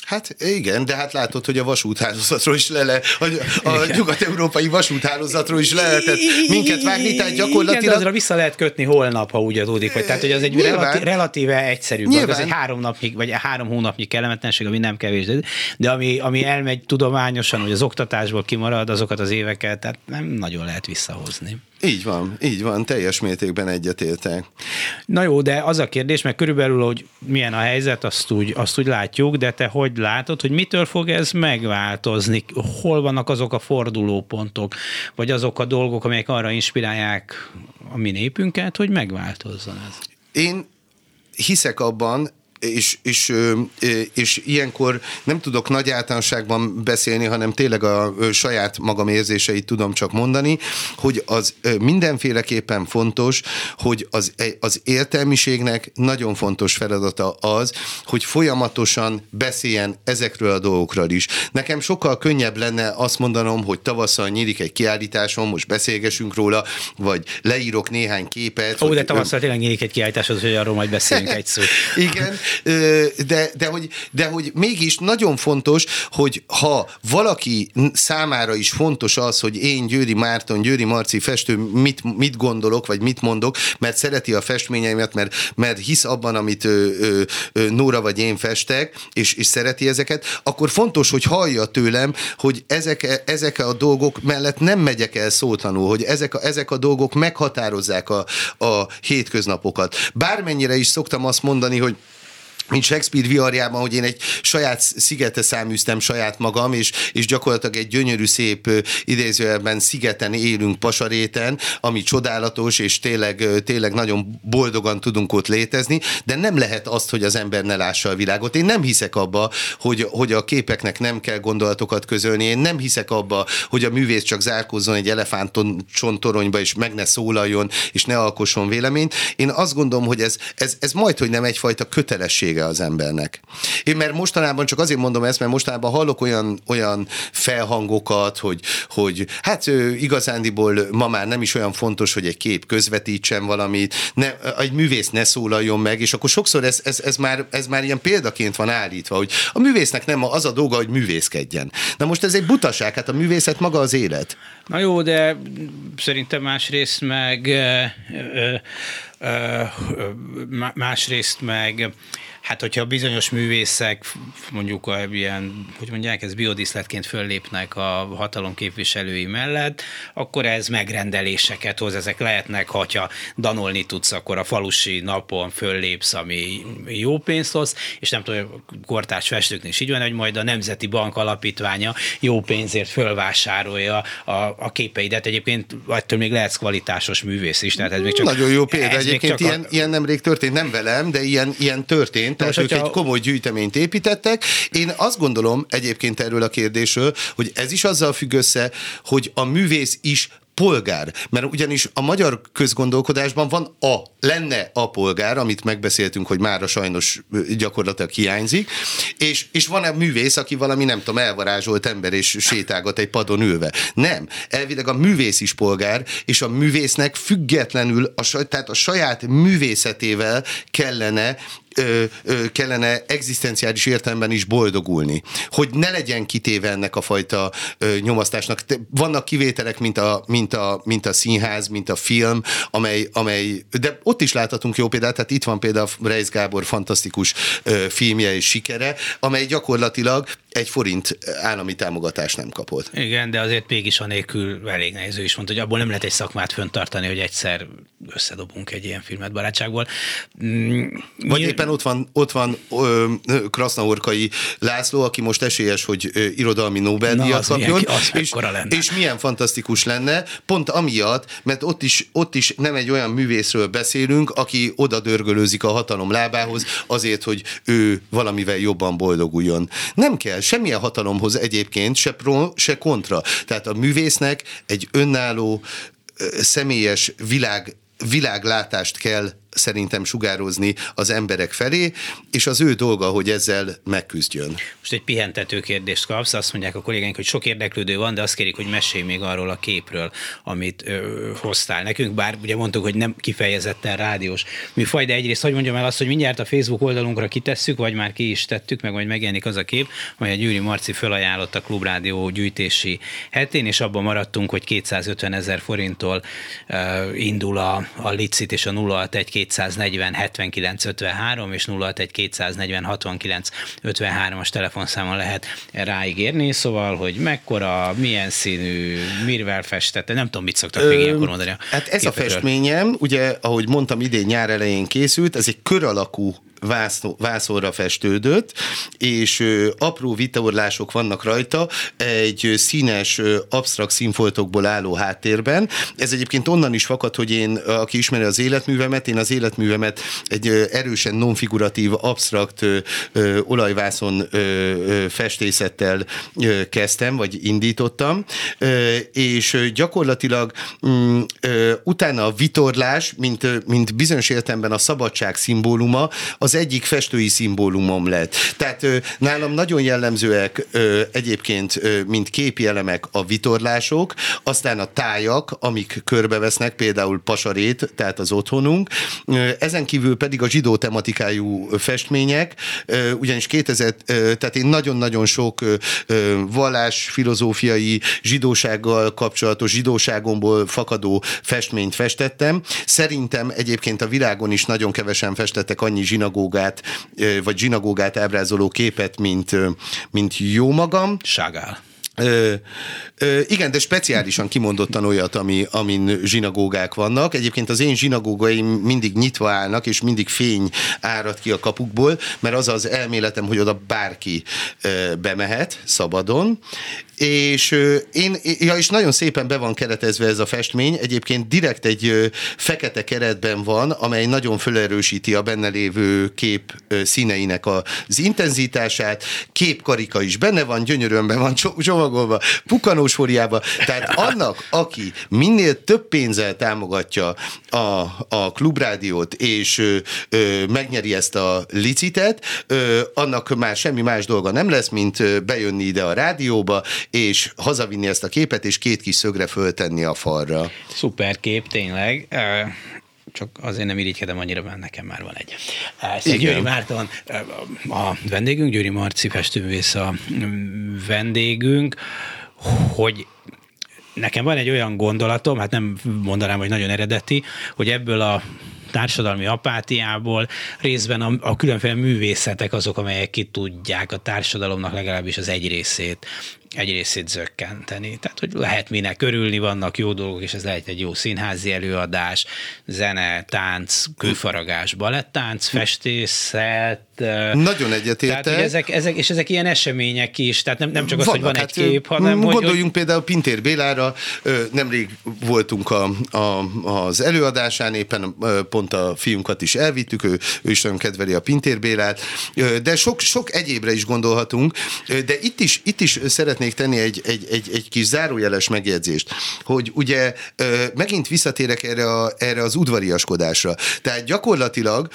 Hát igen, de hát látod, hogy a vasúthálózatról is lele, a, a nyugat-európai vasúthálózatról is lehetett minket vágni, tehát gyakorlatilag... Igen, azra vissza lehet kötni holnap, ha úgy adódik, vagy tehát, hogy az egy nyilván, relatív, relatíve egyszerű dolog, az egy három napig, vagy három hónapnyi kellemetlenség, ami nem kevés, de, de ami, ami elmegy tudományosan, hogy az oktatásból kimarad azokat az éveket, tehát nem nagyon lehet visszahozni. Így van, így van, teljes mértékben egyetértek. Na jó, de az a kérdés, mert körülbelül, hogy milyen a helyzet, azt úgy, azt úgy látjuk, de te hogy látod, hogy mitől fog ez megváltozni? Hol vannak azok a fordulópontok, vagy azok a dolgok, amelyek arra inspirálják a mi népünket, hogy megváltozzon ez? Én hiszek abban, És, és, és ilyenkor nem tudok nagy általánosságban beszélni, hanem tényleg a saját magam érzéseit tudom csak mondani, hogy az mindenféleképpen fontos, hogy az, az értelmiségnek nagyon fontos feladata az, hogy folyamatosan beszéljen ezekről a dolgokról is. Nekem sokkal könnyebb lenne azt mondanom, hogy tavasszal nyílik egy kiállításom, most beszélgessünk róla, vagy leírok néhány képet. Ó, hogy, de tavasszal tényleg nyílik egy kiállításhoz, hogy arról majd beszélünk egy szót. Igen. De, de, hogy, de hogy mégis nagyon fontos, hogy ha valaki számára is fontos az, hogy én Győri Márton, Győri Marci festő mit, mit gondolok, vagy mit mondok, mert szereti a festményeimet, mert, mert hisz abban, amit ö, ö, ö, Nóra vagy én festek, és, és szereti ezeket, akkor fontos, hogy hallja tőlem, hogy ezek, ezek a dolgok mellett nem megyek el szótlanul, hogy ezek a, ezek a dolgok meghatározzák a, a hétköznapokat. Bármennyire is szoktam azt mondani, hogy mint Shakespeare viharjában, hogy én egy saját szigete száműztem saját magam, és, és gyakorlatilag egy gyönyörű, szép idézőjelben szigeten élünk Pasaréten, ami csodálatos, és tényleg, tényleg nagyon boldogan tudunk ott létezni, de nem lehet azt, hogy az ember ne lássa a világot. Én nem hiszek abba, hogy, hogy a képeknek nem kell gondolatokat közölni, én nem hiszek abba, hogy a művész csak zárkózzon egy elefánton csontoronyba, és meg ne szólaljon, és ne alkosson véleményt. Én azt gondolom, hogy ez, ez, ez majdhogy nem egyfajta kötelessége az embernek. Én mert mostanában csak azért mondom ezt, mert mostanában hallok olyan, olyan felhangokat, hogy, hogy hát igazándiból ma már nem is olyan fontos, hogy egy kép közvetítsen valamit, ne, egy művész ne szólaljon meg, és akkor sokszor ez, ez, ez, már, ez már ilyen példaként van állítva, hogy a művésznek nem az a dolga, hogy művészkedjen. Na most ez egy butaság, hát a művészet maga az élet. Na jó, de szerintem másrészt meg ö, ö, ö, másrészt meg hát, hogyha bizonyos művészek mondjuk ilyen, hogy mondják, ez biodiszletként föllépnek a hatalom képviselői mellett, akkor ez megrendeléseket hoz, ezek lehetnek, hogyha danolni tudsz, akkor a falusi napon föllépsz, ami jó pénzt hoz, és nem tudom, kortárs festőknél is így van, hogy majd a Nemzeti Bank alapítványa jó pénzért fölvásárolja a, a képeidet. Egyébként attól még lehetsz kvalitásos művész is. Tehát ez még csak, nagyon jó példa, egyébként ilyen, a... ilyen nemrég történt, nem velem, de ilyen, ilyen történt. Tehát ők egy komoly gyűjteményt építettek. Én azt gondolom egyébként erről a kérdésről, hogy ez is azzal függ össze, hogy a művész is polgár, mert ugyanis a magyar közgondolkodásban van a, lenne a polgár, amit megbeszéltünk, hogy mára sajnos gyakorlatilag hiányzik, és, és van egy művész, aki valami, nem tudom, elvarázsolt ember, és sétálgat egy padon ülve. Nem. Elvileg a művész is polgár, és a művésznek függetlenül, a, tehát a saját művészetével kellene Ö, ö, kellene egzisztenciális értelemben is boldogulni. Hogy ne legyen kitéve ennek a fajta ö, nyomasztásnak. Te, vannak kivételek, mint a, mint, a, mint a színház, mint a film, amely, amely, de ott is láthatunk jó példát, tehát itt van például Reis Gábor fantasztikus ö, filmje és sikere, amely gyakorlatilag egy forint állami támogatást nem kapott. Igen, de azért mégis anélkül elég nehéz, ő is mondta, hogy abból nem lehet egy szakmát fönntartani, hogy egyszer összedobunk egy ilyen filmet barátságból. Vagy Nyilv... éppen ott van, ott van ö, Krasznahorkai László, aki most esélyes, hogy ö, irodalmi Nobel-díjat kapjon, és, és milyen fantasztikus lenne, pont amiatt, mert ott is, ott is nem egy olyan művészről beszélünk, aki oda dörgölőzik a hatalom lábához azért, hogy ő valamivel jobban boldoguljon. Nem kell semmilyen hatalomhoz egyébként, se pro, se kontra. Tehát a művésznek egy önálló, személyes világ, világlátást kell szerintem sugározni az emberek felé, és az ő dolga, hogy ezzel megküzdjön. Most egy pihentető kérdést kapsz, azt mondják a kollégáink, hogy sok érdeklődő van, de azt kérik, hogy mesélj még arról a képről, amit ö, hoztál nekünk, bár ugye mondtuk, hogy nem kifejezetten rádiós műfaj, de egyrészt, hogy mondjam el azt, hogy mindjárt a Facebook oldalunkra kitesszük, vagy már ki is tettük, meg majd megjelenik az a kép, amely a Győri Marci fölajánlott a Klubrádió gyűjtési hetén, és abban maradtunk, hogy kétszázötvenezer forinttól ö, indul a, a licit és a nulla hatvanegy kétszáznegyven hetvenkilenc ötvenhárom és nulla hatvanegy kétszáznegyven hatvankilenc ötvenhárom-as telefonszámon lehet ráígérni, szóval, hogy mekkora, milyen színű, mivel festette, nem tudom, mit szoktak még ilyenkor mondani. Hát ez a festményem, ugye, ahogy mondtam, idén nyár elején készült, ez egy kör alakú vászonra festődött, és apró vitorlások vannak rajta egy színes, absztrakt színfoltokból álló háttérben. Ez egyébként onnan is fakad, hogy én, aki ismeri az életművemet, én az életművemet egy erősen nonfiguratív, absztrakt olajvászon festészettel kezdtem, vagy indítottam, és gyakorlatilag utána a vitorlás, mint, mint bizonyos értelemben a szabadság szimbóluma, az az egyik festői szimbólumom lett. Tehát ö, nálam nagyon jellemzőek ö, egyébként, ö, mint képi elemek a vitorlások, aztán a tájak, amik körbevesznek, például Pasarét, tehát az otthonunk. Ö, ezen kívül pedig a zsidó tematikájú festmények, ö, ugyanis kétezer, ö, tehát én nagyon-nagyon sok ö, ö, vallás, filozófiai, zsidósággal kapcsolatos, zsidóságomból fakadó festményt festettem. Szerintem egyébként a világon is nagyon kevesen festettek annyi zsinagógát, vagy zsinagógát ábrázoló képet, mint, mint jó magam. Ságál. Ö, ö, igen, de speciálisan kimondottan olyat, ami, amin zsinagógák vannak. Egyébként az én zsinagógaim mindig nyitva állnak, és mindig fény árad ki a kapukból, mert az az elméletem, hogy oda bárki ö, bemehet szabadon. És ö, én, ja, és nagyon szépen be van keretezve ez a festmény. Egyébként direkt egy ö, fekete keretben van, amely nagyon fölerősíti a benne lévő kép ö, színeinek az intenzitását. Képkarika is benne van, gyönyörűen be van csomagolva, pukkanós fóliába. Tehát annak, aki minél több pénzzel támogatja a, a Klubrádiót, és ö, ö, megnyeri ezt a licitet, ö, annak már semmi más dolga nem lesz, mint bejönni ide a rádióba, és hazavinni ezt a képet, és két kis szögre föltenni a falra. Szuper kép, tényleg. Csak azért nem irigykedem annyira, mert nekem már van egy. Szóval Győri Márton a vendégünk, Győri Marci festőművész a vendégünk, hogy nekem van egy olyan gondolatom, hát nem mondanám, hogy nagyon eredeti, hogy ebből a társadalmi apátiából részben a, a különféle művészetek azok, amelyek ki tudják a társadalomnak legalábbis az egy részét egy részét zökkenteni. Tehát, hogy lehet minek örülni, vannak jó dolgok, és ez lehet egy jó színházi előadás, zene, tánc, kőfaragás, balettánc, festészet. Nagyon egyetértek. Ezek, ezek, és ezek ilyen események is, tehát nem, nem csak az, vannak, hogy van egy hát, kép, hanem gondoljunk hogy... Gondoljunk például Pintér Bélára, nemrég voltunk a, a, az előadásán, éppen pont a fiunkat is elvittük, ő, ő is nagyon kedveli a Pintér Bélát, de sok, sok egyébre is gondolhatunk, de itt is, itt is szeretném tenni egy, egy, egy, egy kis zárójeles megjegyzést, hogy ugye megint visszatérek erre, a, erre az udvariaskodásra. Tehát gyakorlatilag,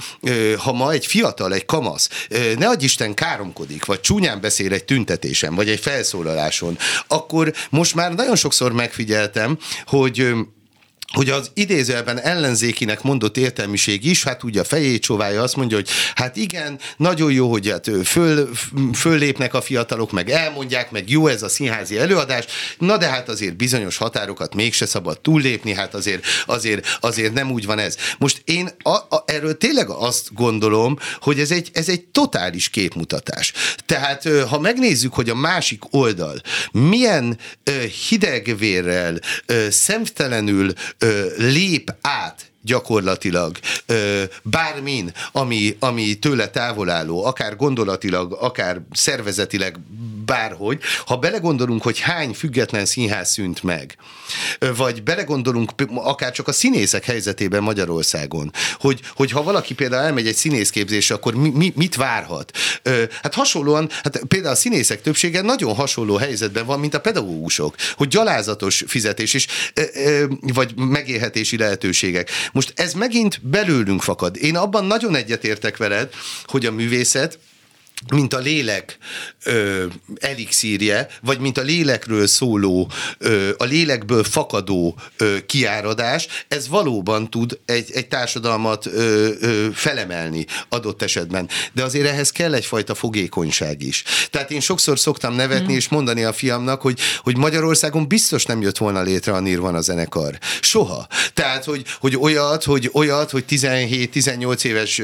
ha ma egy fiatal, egy kamasz, ne adj Isten káromkodik, vagy csúnyán beszél egy tüntetésen, vagy egy felszólaláson, akkor most már nagyon sokszor megfigyeltem, hogy hogy az idézőjelben ellenzékinek mondott értelmiség is, hát ugye a fejét csóválja, azt mondja, hogy hát igen, nagyon jó, hogy hát föl, föllépnek a fiatalok, meg elmondják, meg jó ez a színházi előadás, na de hát azért bizonyos határokat mégse szabad túllépni, hát azért, azért, azért nem úgy van ez. Most én a, a, erről tényleg azt gondolom, hogy ez egy, ez egy totális képmutatás. Tehát ha megnézzük, hogy a másik oldal milyen hidegvérrel, szemtelenül lép át gyakorlatilag bármin, ami, ami tőle távol álló, akár gondolatilag, akár szervezetileg, bárhogy. Ha belegondolunk, hogy hány független színház szűnt meg, vagy belegondolunk akár csak a színészek helyzetében Magyarországon, hogy, hogy ha valaki például elmegy egy színészképzésre, akkor mi, mi, mit várhat? Hát hasonlóan, hát például a színészek többsége nagyon hasonló helyzetben van, mint a pedagógusok, hogy gyalázatos fizetés is, vagy megélhetési lehetőségek. Most ez megint belőlünk fakad. Én abban nagyon egyetértek veled, hogy a művészet, mint a lélek ö, elixírje, vagy mint a lélekről szóló, ö, a lélekből fakadó ö, kiáradás, ez valóban tud egy, egy társadalmat ö, ö, felemelni adott esetben. De azért ehhez kell egyfajta fogékonyság is. Tehát én sokszor szoktam nevetni mm. és mondani a fiamnak, hogy, hogy Magyarországon biztos nem jött volna létre a Nirvana zenekar. Soha. Tehát, hogy, hogy olyat, hogy olyat, hogy tizenhét-tizennyolc éves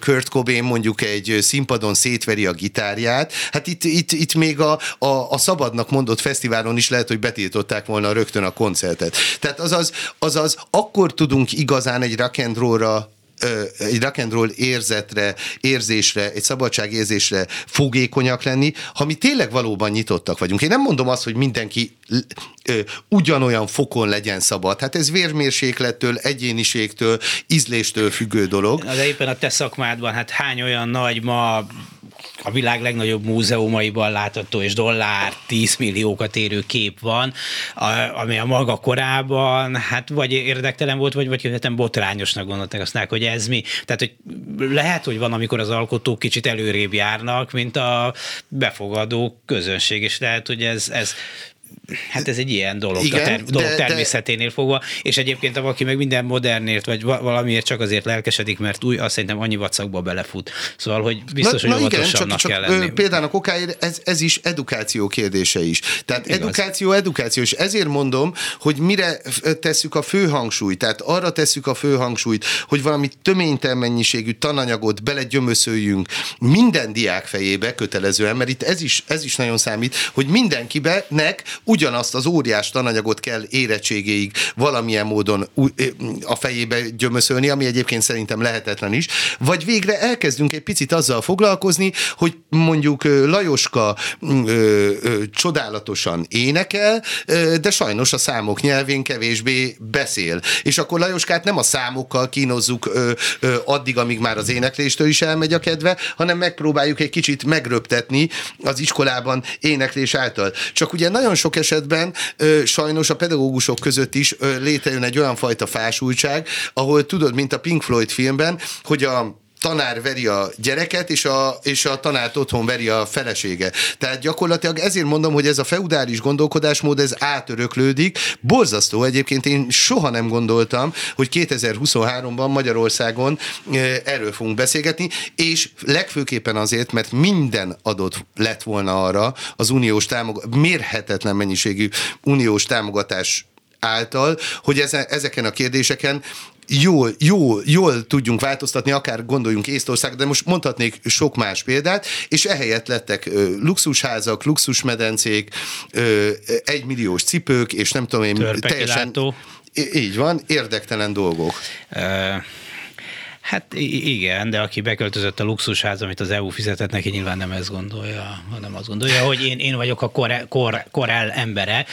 Kurt Cobain mondjuk egy színpadon szét veri a gitárját. Hát itt, itt, itt még a, a, a szabadnak mondott fesztiválon is lehet, hogy betiltották volna rögtön a koncertet. Tehát azaz, azaz akkor tudunk igazán egy rock and rollra, egy rock and roll érzetre, érzésre, egy szabadságérzésre fogékonyak lenni, ha mi tényleg valóban nyitottak vagyunk. Én nem mondom azt, hogy mindenki ugyanolyan fokon legyen szabad. Hát ez vérmérséklettől, egyéniségtől, ízléstől függő dolog. Na de éppen a te szakmádban, hát hány olyan nagy ma... a világ legnagyobb múzeumaiban látható és dollár tízmilliókat érő kép van, ami a maga korában, hát vagy érdektelen volt, vagy, vagy kifejezetten botrányosnak gondolták aztán, hogy ez mi. Tehát, hogy lehet, hogy van, amikor az alkotók kicsit előrébb járnak, mint a befogadó közönség, és lehet, hogy ez... ez hát ez egy ilyen dolog, igen, a ter- dolog de, természeténél de... fogva, és egyébként valaki meg minden modernért, vagy valamiért csak azért lelkesedik, mert új, azt szerintem annyi vacakba belefut. Szóval, hogy biztos, na, hogy óvatosabbnak kell lenni. Ö, például a kokáért ez, ez is edukáció kérdése is. Tehát igaz. edukáció, edukáció, és ezért mondom, hogy mire tesszük a főhangsúlyt, tehát arra tesszük a főhangsúlyt, hogy valami töménytelen mennyiségű tananyagot belegyömöszöljünk minden diák fejébe kötelezően, mert itt ez is, ez is nagyon számít, hogy mindenkinek ugyanazt az óriás tananyagot kell érettségéig valamilyen módon a fejébe gyömöszölni, ami egyébként szerintem lehetetlen is, vagy végre elkezdünk egy picit azzal foglalkozni, hogy mondjuk Lajoska ö, ö, csodálatosan énekel, ö, de sajnos a számok nyelvén kevésbé beszél. És akkor Lajoskát nem a számokkal kínozzuk ö, ö, addig, amíg már az énekléstől is elmegy a kedve, hanem megpróbáljuk egy kicsit megröptetni az iskolában éneklés által. Csak ugye nagyon sok esetben ö, sajnos a pedagógusok között is ö, létrejön egy olyan fajta fásultság, ahol tudod, mint a Pink Floyd filmben, hogy a tanár veri a gyereket, és a, és a tanárt otthon veri a felesége. Tehát gyakorlatilag ezért mondom, hogy ez a feudális gondolkodásmód, ez átöröklődik. Borzasztó egyébként, én soha nem gondoltam, hogy kétezer-huszonháromban Magyarországon erről fogunk beszélgetni, és legfőképpen azért, mert minden adott lett volna arra az uniós támogatás, mérhetetlen mennyiségű uniós támogatás által, hogy ezeken a kérdéseken Jól, jól, jól tudjunk változtatni, akár gondoljunk Észtországra, de most mondhatnék sok más példát, és ehelyett lettek ö, luxusházak, luxusmedencék, ö, egymilliós cipők, és nem tudom én, teljesen... Így van, érdektelen dolgok. Uh... Hát igen, de aki beköltözött a luxusház, amit az é u fizetett neki, nyilván nem ezt gondolja, hanem azt gondolja, hogy én, én vagyok a kor, kor, korel embere,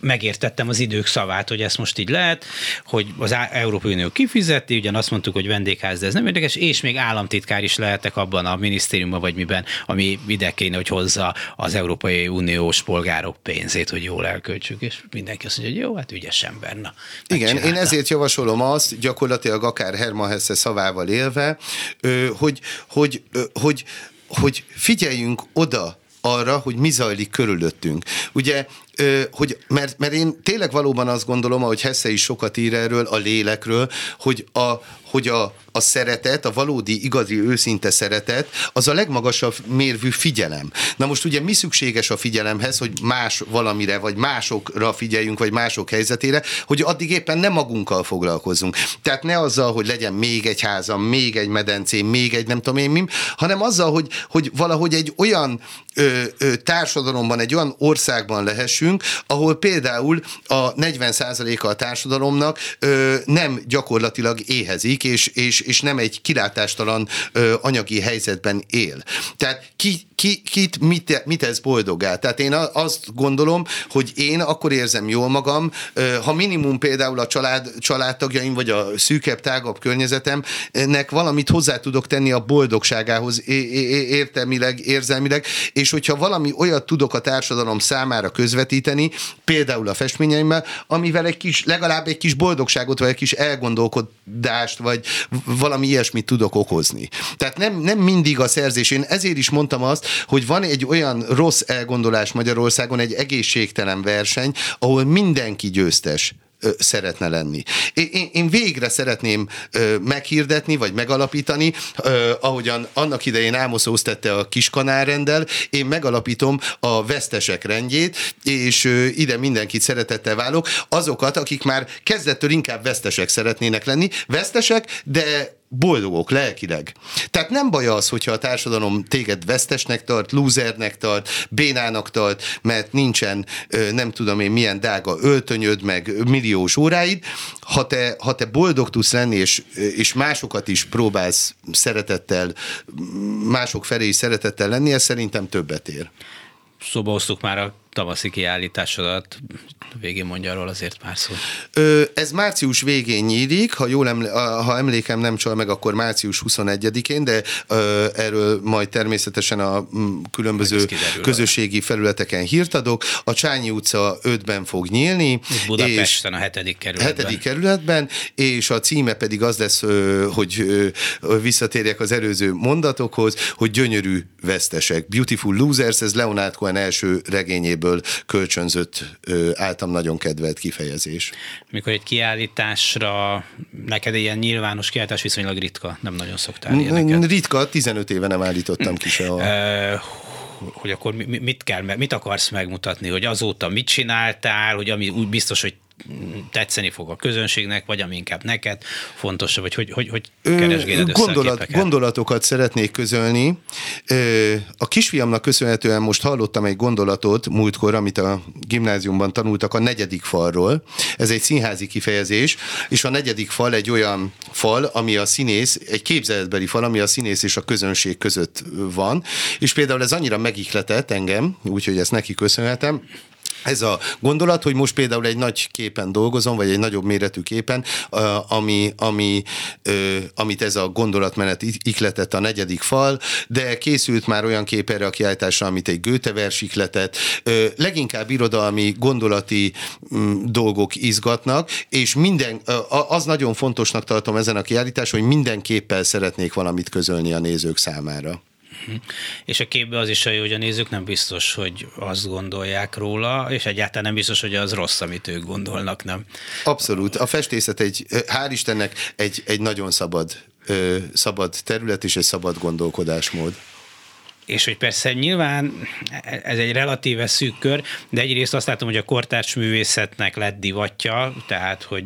megértettem az idők szavát, hogy ezt most így lehet, hogy az Európai Unió kifizeti, ugyan azt mondtuk, hogy vendégház, de ez nem érdekes, és még államtitkár is lehetek abban a minisztériumban, vagy miben, ami ide kéne, hogy hozza az Európai Uniós polgárok pénzét, hogy jól elköltsük, és mindenki azt mondja, hogy jó, hát ügyes ember, na. Igen, én ezért javasolom azt, gyakorlatilag akár Hermann Hesse szavával élve, hogy, hogy, hogy, hogy figyeljünk oda arra, hogy mi zajlik körülöttünk. Ugye hogy, mert, mert én tényleg valóban azt gondolom, ahogy Hesse is sokat ír erről, a lélekről, hogy a, hogy a, a szeretet, a valódi, igazi, őszinte szeretet, az a legmagasabb mérvű figyelem. Na most ugye mi szükséges a figyelemhez, hogy más valamire, vagy másokra figyeljünk, vagy mások helyzetére, hogy addig éppen nem magunkkal foglalkozzunk. Tehát ne azzal, hogy legyen még egy házam, még egy medencém, még egy nem tudom én mim, hanem azzal, hogy, hogy valahogy egy olyan ö, ö, társadalomban, egy olyan országban lehessünk, ahol például a negyven százaléka a társadalomnak ö, nem gyakorlatilag éhezik, és, és, és nem egy kilátástalan ö, anyagi helyzetben él. Tehát ki, ki, kit mit, mit ez boldoggá? Tehát én azt gondolom, hogy én akkor érzem jól magam, ö, ha minimum például a család, családtagjaim, vagy a szűkebb, tágabb környezetemnek valamit hozzá tudok tenni a boldogságához é- é- értelmileg, érzelmileg, és hogyha valami olyat tudok a társadalom számára közvetíteni, például a festményeimmel, amivel egy kis, legalább egy kis boldogságot, vagy egy kis elgondolkodást, vagy valami ilyesmit tudok okozni. Tehát nem, nem mindig a szerzés. Én ezért is mondtam azt, hogy van egy olyan rossz elgondolás Magyarországon, egy egészségtelen verseny, ahol mindenki győztes szeretne lenni. Én, én végre szeretném ö, meghirdetni, vagy megalapítani, ö, ahogyan annak idején Ámosz Óz tette a Kiskanál-renddel, én megalapítom a vesztesek rendjét, és ö, ide mindenkit szeretettel válok, azokat, akik már kezdettől inkább vesztesek szeretnének lenni, vesztesek, de boldogok lelkileg. Tehát nem baj az, hogyha a társadalom téged vesztesnek tart, lúzernek tart, bénának tart, mert nincsen nem tudom én milyen dága öltönyöd, meg milliós óráid. Ha te, ha te boldog tudsz lenni, és, és másokat is próbálsz szeretettel, mások felé is szeretettel lenni, ez szerintem többet ér. Szóba hoztuk már a tavaszi kiállításodat, végén mondja arról azért pár szót. Ö, ez március végén nyílik, ha jól eml- ha emlékem nem csal meg, akkor március huszonegyedikén, de ö, erről majd természetesen a különböző közösségi felületeken hírt adok. A Csányi utca ötben fog nyílni. Budapesten és a hetedik kerületben. hetedik kerületben, és a címe pedig az lesz, hogy visszatérjek az előző mondatokhoz, hogy gyönyörű vesztesek. Beautiful Losers, ez Leonard Cohen első regényéből kölcsönzött, általam nagyon kedvelt kifejezés. Mikor egy kiállításra, neked ilyen nyilvános kiállítás viszonylag ritka, nem nagyon szoktál ilyeneket. Ritka, tizenöt éve nem állítottam ki se a... Hogy akkor mit kell, mit akarsz megmutatni, hogy azóta mit csináltál, hogy ami úgy biztos, hogy tetszeni fog a közönségnek, vagy ami inkább neked fontosabb, vagy hogy, hogy, hogy keresgéled össze Gondolat, a képeket. Gondolatokat szeretnék közölni. A kisfiamnak köszönhetően most hallottam egy gondolatot múltkor, amit a gimnáziumban tanultak a negyedik falról. Ez egy színházi kifejezés, és a negyedik fal egy olyan fal, ami a színész, egy képzeletbeli fal, ami a színész és a közönség között van, és például ez annyira megihletett engem, úgyhogy ezt neki köszönhetem. Ez a gondolat, hogy most például egy nagy képen dolgozom, vagy egy nagyobb méretű képen, ami, ami, amit ez a gondolatmenet ikletett a negyedik fal, de készült már olyan kép erre a kiállításra, amit egy Goethe-vers ikletett. Leginkább irodalmi, gondolati dolgok izgatnak, és minden, az nagyon fontosnak tartom ezen a kiállításon, hogy minden képpel szeretnék valamit közölni a nézők számára. És a képbe az is a jó, hogy a nézők nem biztos, hogy azt gondolják róla, és egyáltalán nem biztos, hogy az rossz, amit ők gondolnak, nem? Abszolút. A festészet egy, hál' Istennek, egy, egy nagyon szabad, szabad terület és egy szabad gondolkodásmód. És hogy persze nyilván ez egy relatíve szűk kör, de egyrészt azt látom, hogy a kortárs művészetnek lett divatja, tehát hogy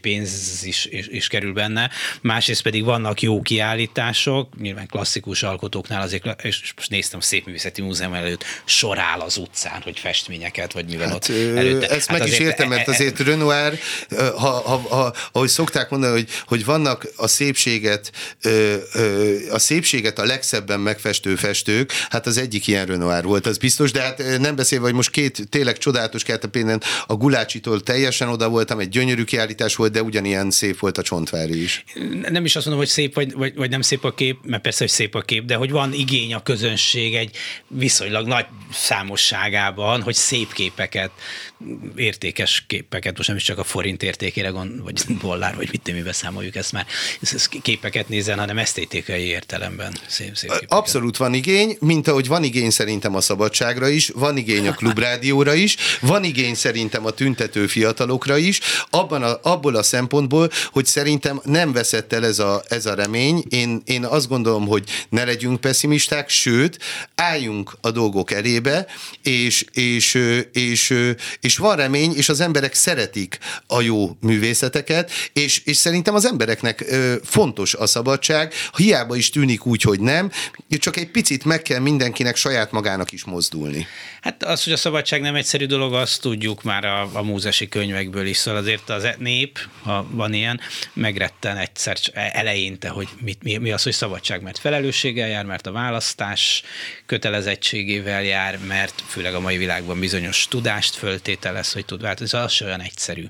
pénz is, is, is kerül benne, másrészt pedig vannak jó kiállítások, nyilván klasszikus alkotóknál azért, és most néztem a Szép Művészeti Múzeum előtt, sorál az utcán, hogy festményeket, vagy mivel hát, ott előtte. Ezt hát meg is értem, mert azért Renoir, ha, ha, ha, ahogy szokták mondani, hogy, hogy vannak a szépséget, a szépséget a legszebben megfestő festők, hát az egyik ilyen Renoir volt, az biztos, de hát nem beszélve, hogy most két tényleg csodálatos kert, a Gulácsitól teljesen oda voltam, egy gyönyörű kiállítás érdekes volt, de ugyanilyen szép volt a Csontvári is. Nem is azt mondom, hogy szép vagy, vagy, vagy nem szép a kép, mert persze, hogy szép a kép, de hogy van igény a közönség egy viszonylag nagy számosságában, hogy szép képeket, értékes képeket, most nem is csak a forint értékére, vagy dollár, vagy mit nem, mivel számoljuk ezt már, képeket nézzen, hanem esztétikai értelemben szép, szép képeket. Abszolút van igény, mint ahogy van igény szerintem a szabadságra is, van igény a Klubrádióra is, van igény szerintem a tüntető fiatalokra is, abban a, abból a szempontból, hogy szerintem nem veszett el ez a, ez a remény. Én, én azt gondolom, hogy ne legyünk pessimisták, sőt, álljunk a dolgok elébe, és, és, és, és van remény, és az emberek szeretik a jó művészeteket, és, és szerintem az embereknek fontos a szabadság, hiába is tűnik úgy, hogy nem, csak egy picit meg kell mindenkinek saját magának is mozdulni. Hát az, hogy a szabadság nem egyszerű dolog, azt tudjuk már a, a múzesi könyvekből is, szóval azért az nép, ha van ilyen, megretten egyszer eleinte, hogy mit, mi, mi az, hogy szabadság, mert felelősséggel jár, mert a választás kötelezettségével jár, mert főleg a mai világban bizonyos tudást föltételez, hogy tud változni, szóval az se olyan egyszerű.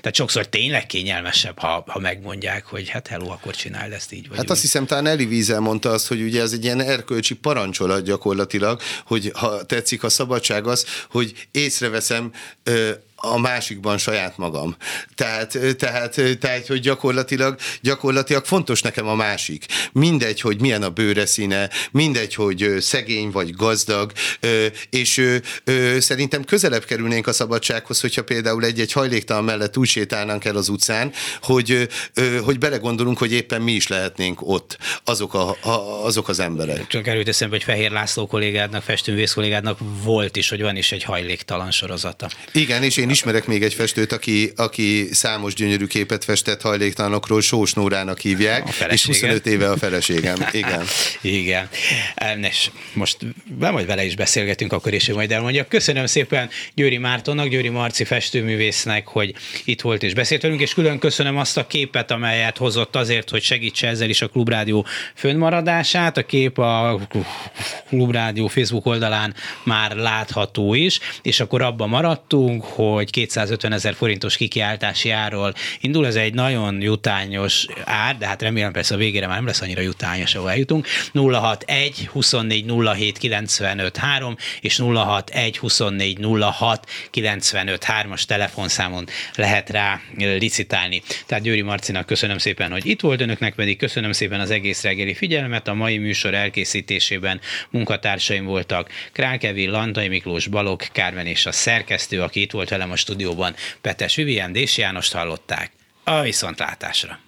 Tehát sokszor tényleg kényelmesebb, ha, ha megmondják, hogy hát hello, akkor csináld ezt így. Vagy hát úgy. Azt hiszem, talán Elie Wiesel mondta azt, hogy ugye ez egy ilyen erkölcsi parancsolat gyakorlatilag, hogy ha tetszik, a szabadság az, hogy észreveszem ö- a másikban saját magam. Tehát, tehát, tehát hogy gyakorlatilag, gyakorlatilag fontos nekem a másik. Mindegy, hogy milyen a bőre színe, mindegy, hogy szegény vagy gazdag, és szerintem közelebb kerülnénk a szabadsághoz, hogyha például egy-egy hajléktalan mellett úgy sétálnánk el az utcán, hogy, hogy belegondolunk, hogy éppen mi is lehetnénk ott azok, a, a, azok az emberek. Csak került eszembe, hogy Fehér László kollégádnak, festőművész kollégádnak volt is, hogy van is egy hajléktalan sorozata. Igen, és én ismerek még egy festőt, aki, aki számos gyönyörű képet festett hajléktalanokról, Sós Nórának hívják, és huszonöt éve a feleségem. Igen. Igen. És most majd vele is beszélgetünk, akkor is majd elmondja. Köszönöm szépen Győri Mártonnak, Győri Marci festőművésznek, hogy itt volt és beszélt velünk, és külön köszönöm azt a képet, amelyet hozott azért, hogy segítse ezzel is a Klubrádió fönnmaradását. A kép a Klubrádió Facebook oldalán már látható is, és akkor abban maradtunk, hogy hogy kétszázötvenezer forintos kikiáltási árról indul, ez egy nagyon jutányos ár, de hát remélem persze a végére már nem lesz annyira jutányos, ahol eljutunk. nulla hatvanegy huszonnégy nulla hét kilencvenöt három és nulla hatvanegy huszonnégy nulla hat kilencvenöt hármas telefonszámon lehet rá licitálni. Tehát Győri Marcinak köszönöm szépen, hogy itt volt, önöknek pedig köszönöm szépen az egész reggeli figyelmet. A mai műsor elkészítésében munkatársaim voltak Král Evin, Lantai Miklós, Balogh Kármen és a szerkesztő, aki itt volt velem a stúdióban, Petes Vivien, Dési Jánost hallották. A viszontlátásra!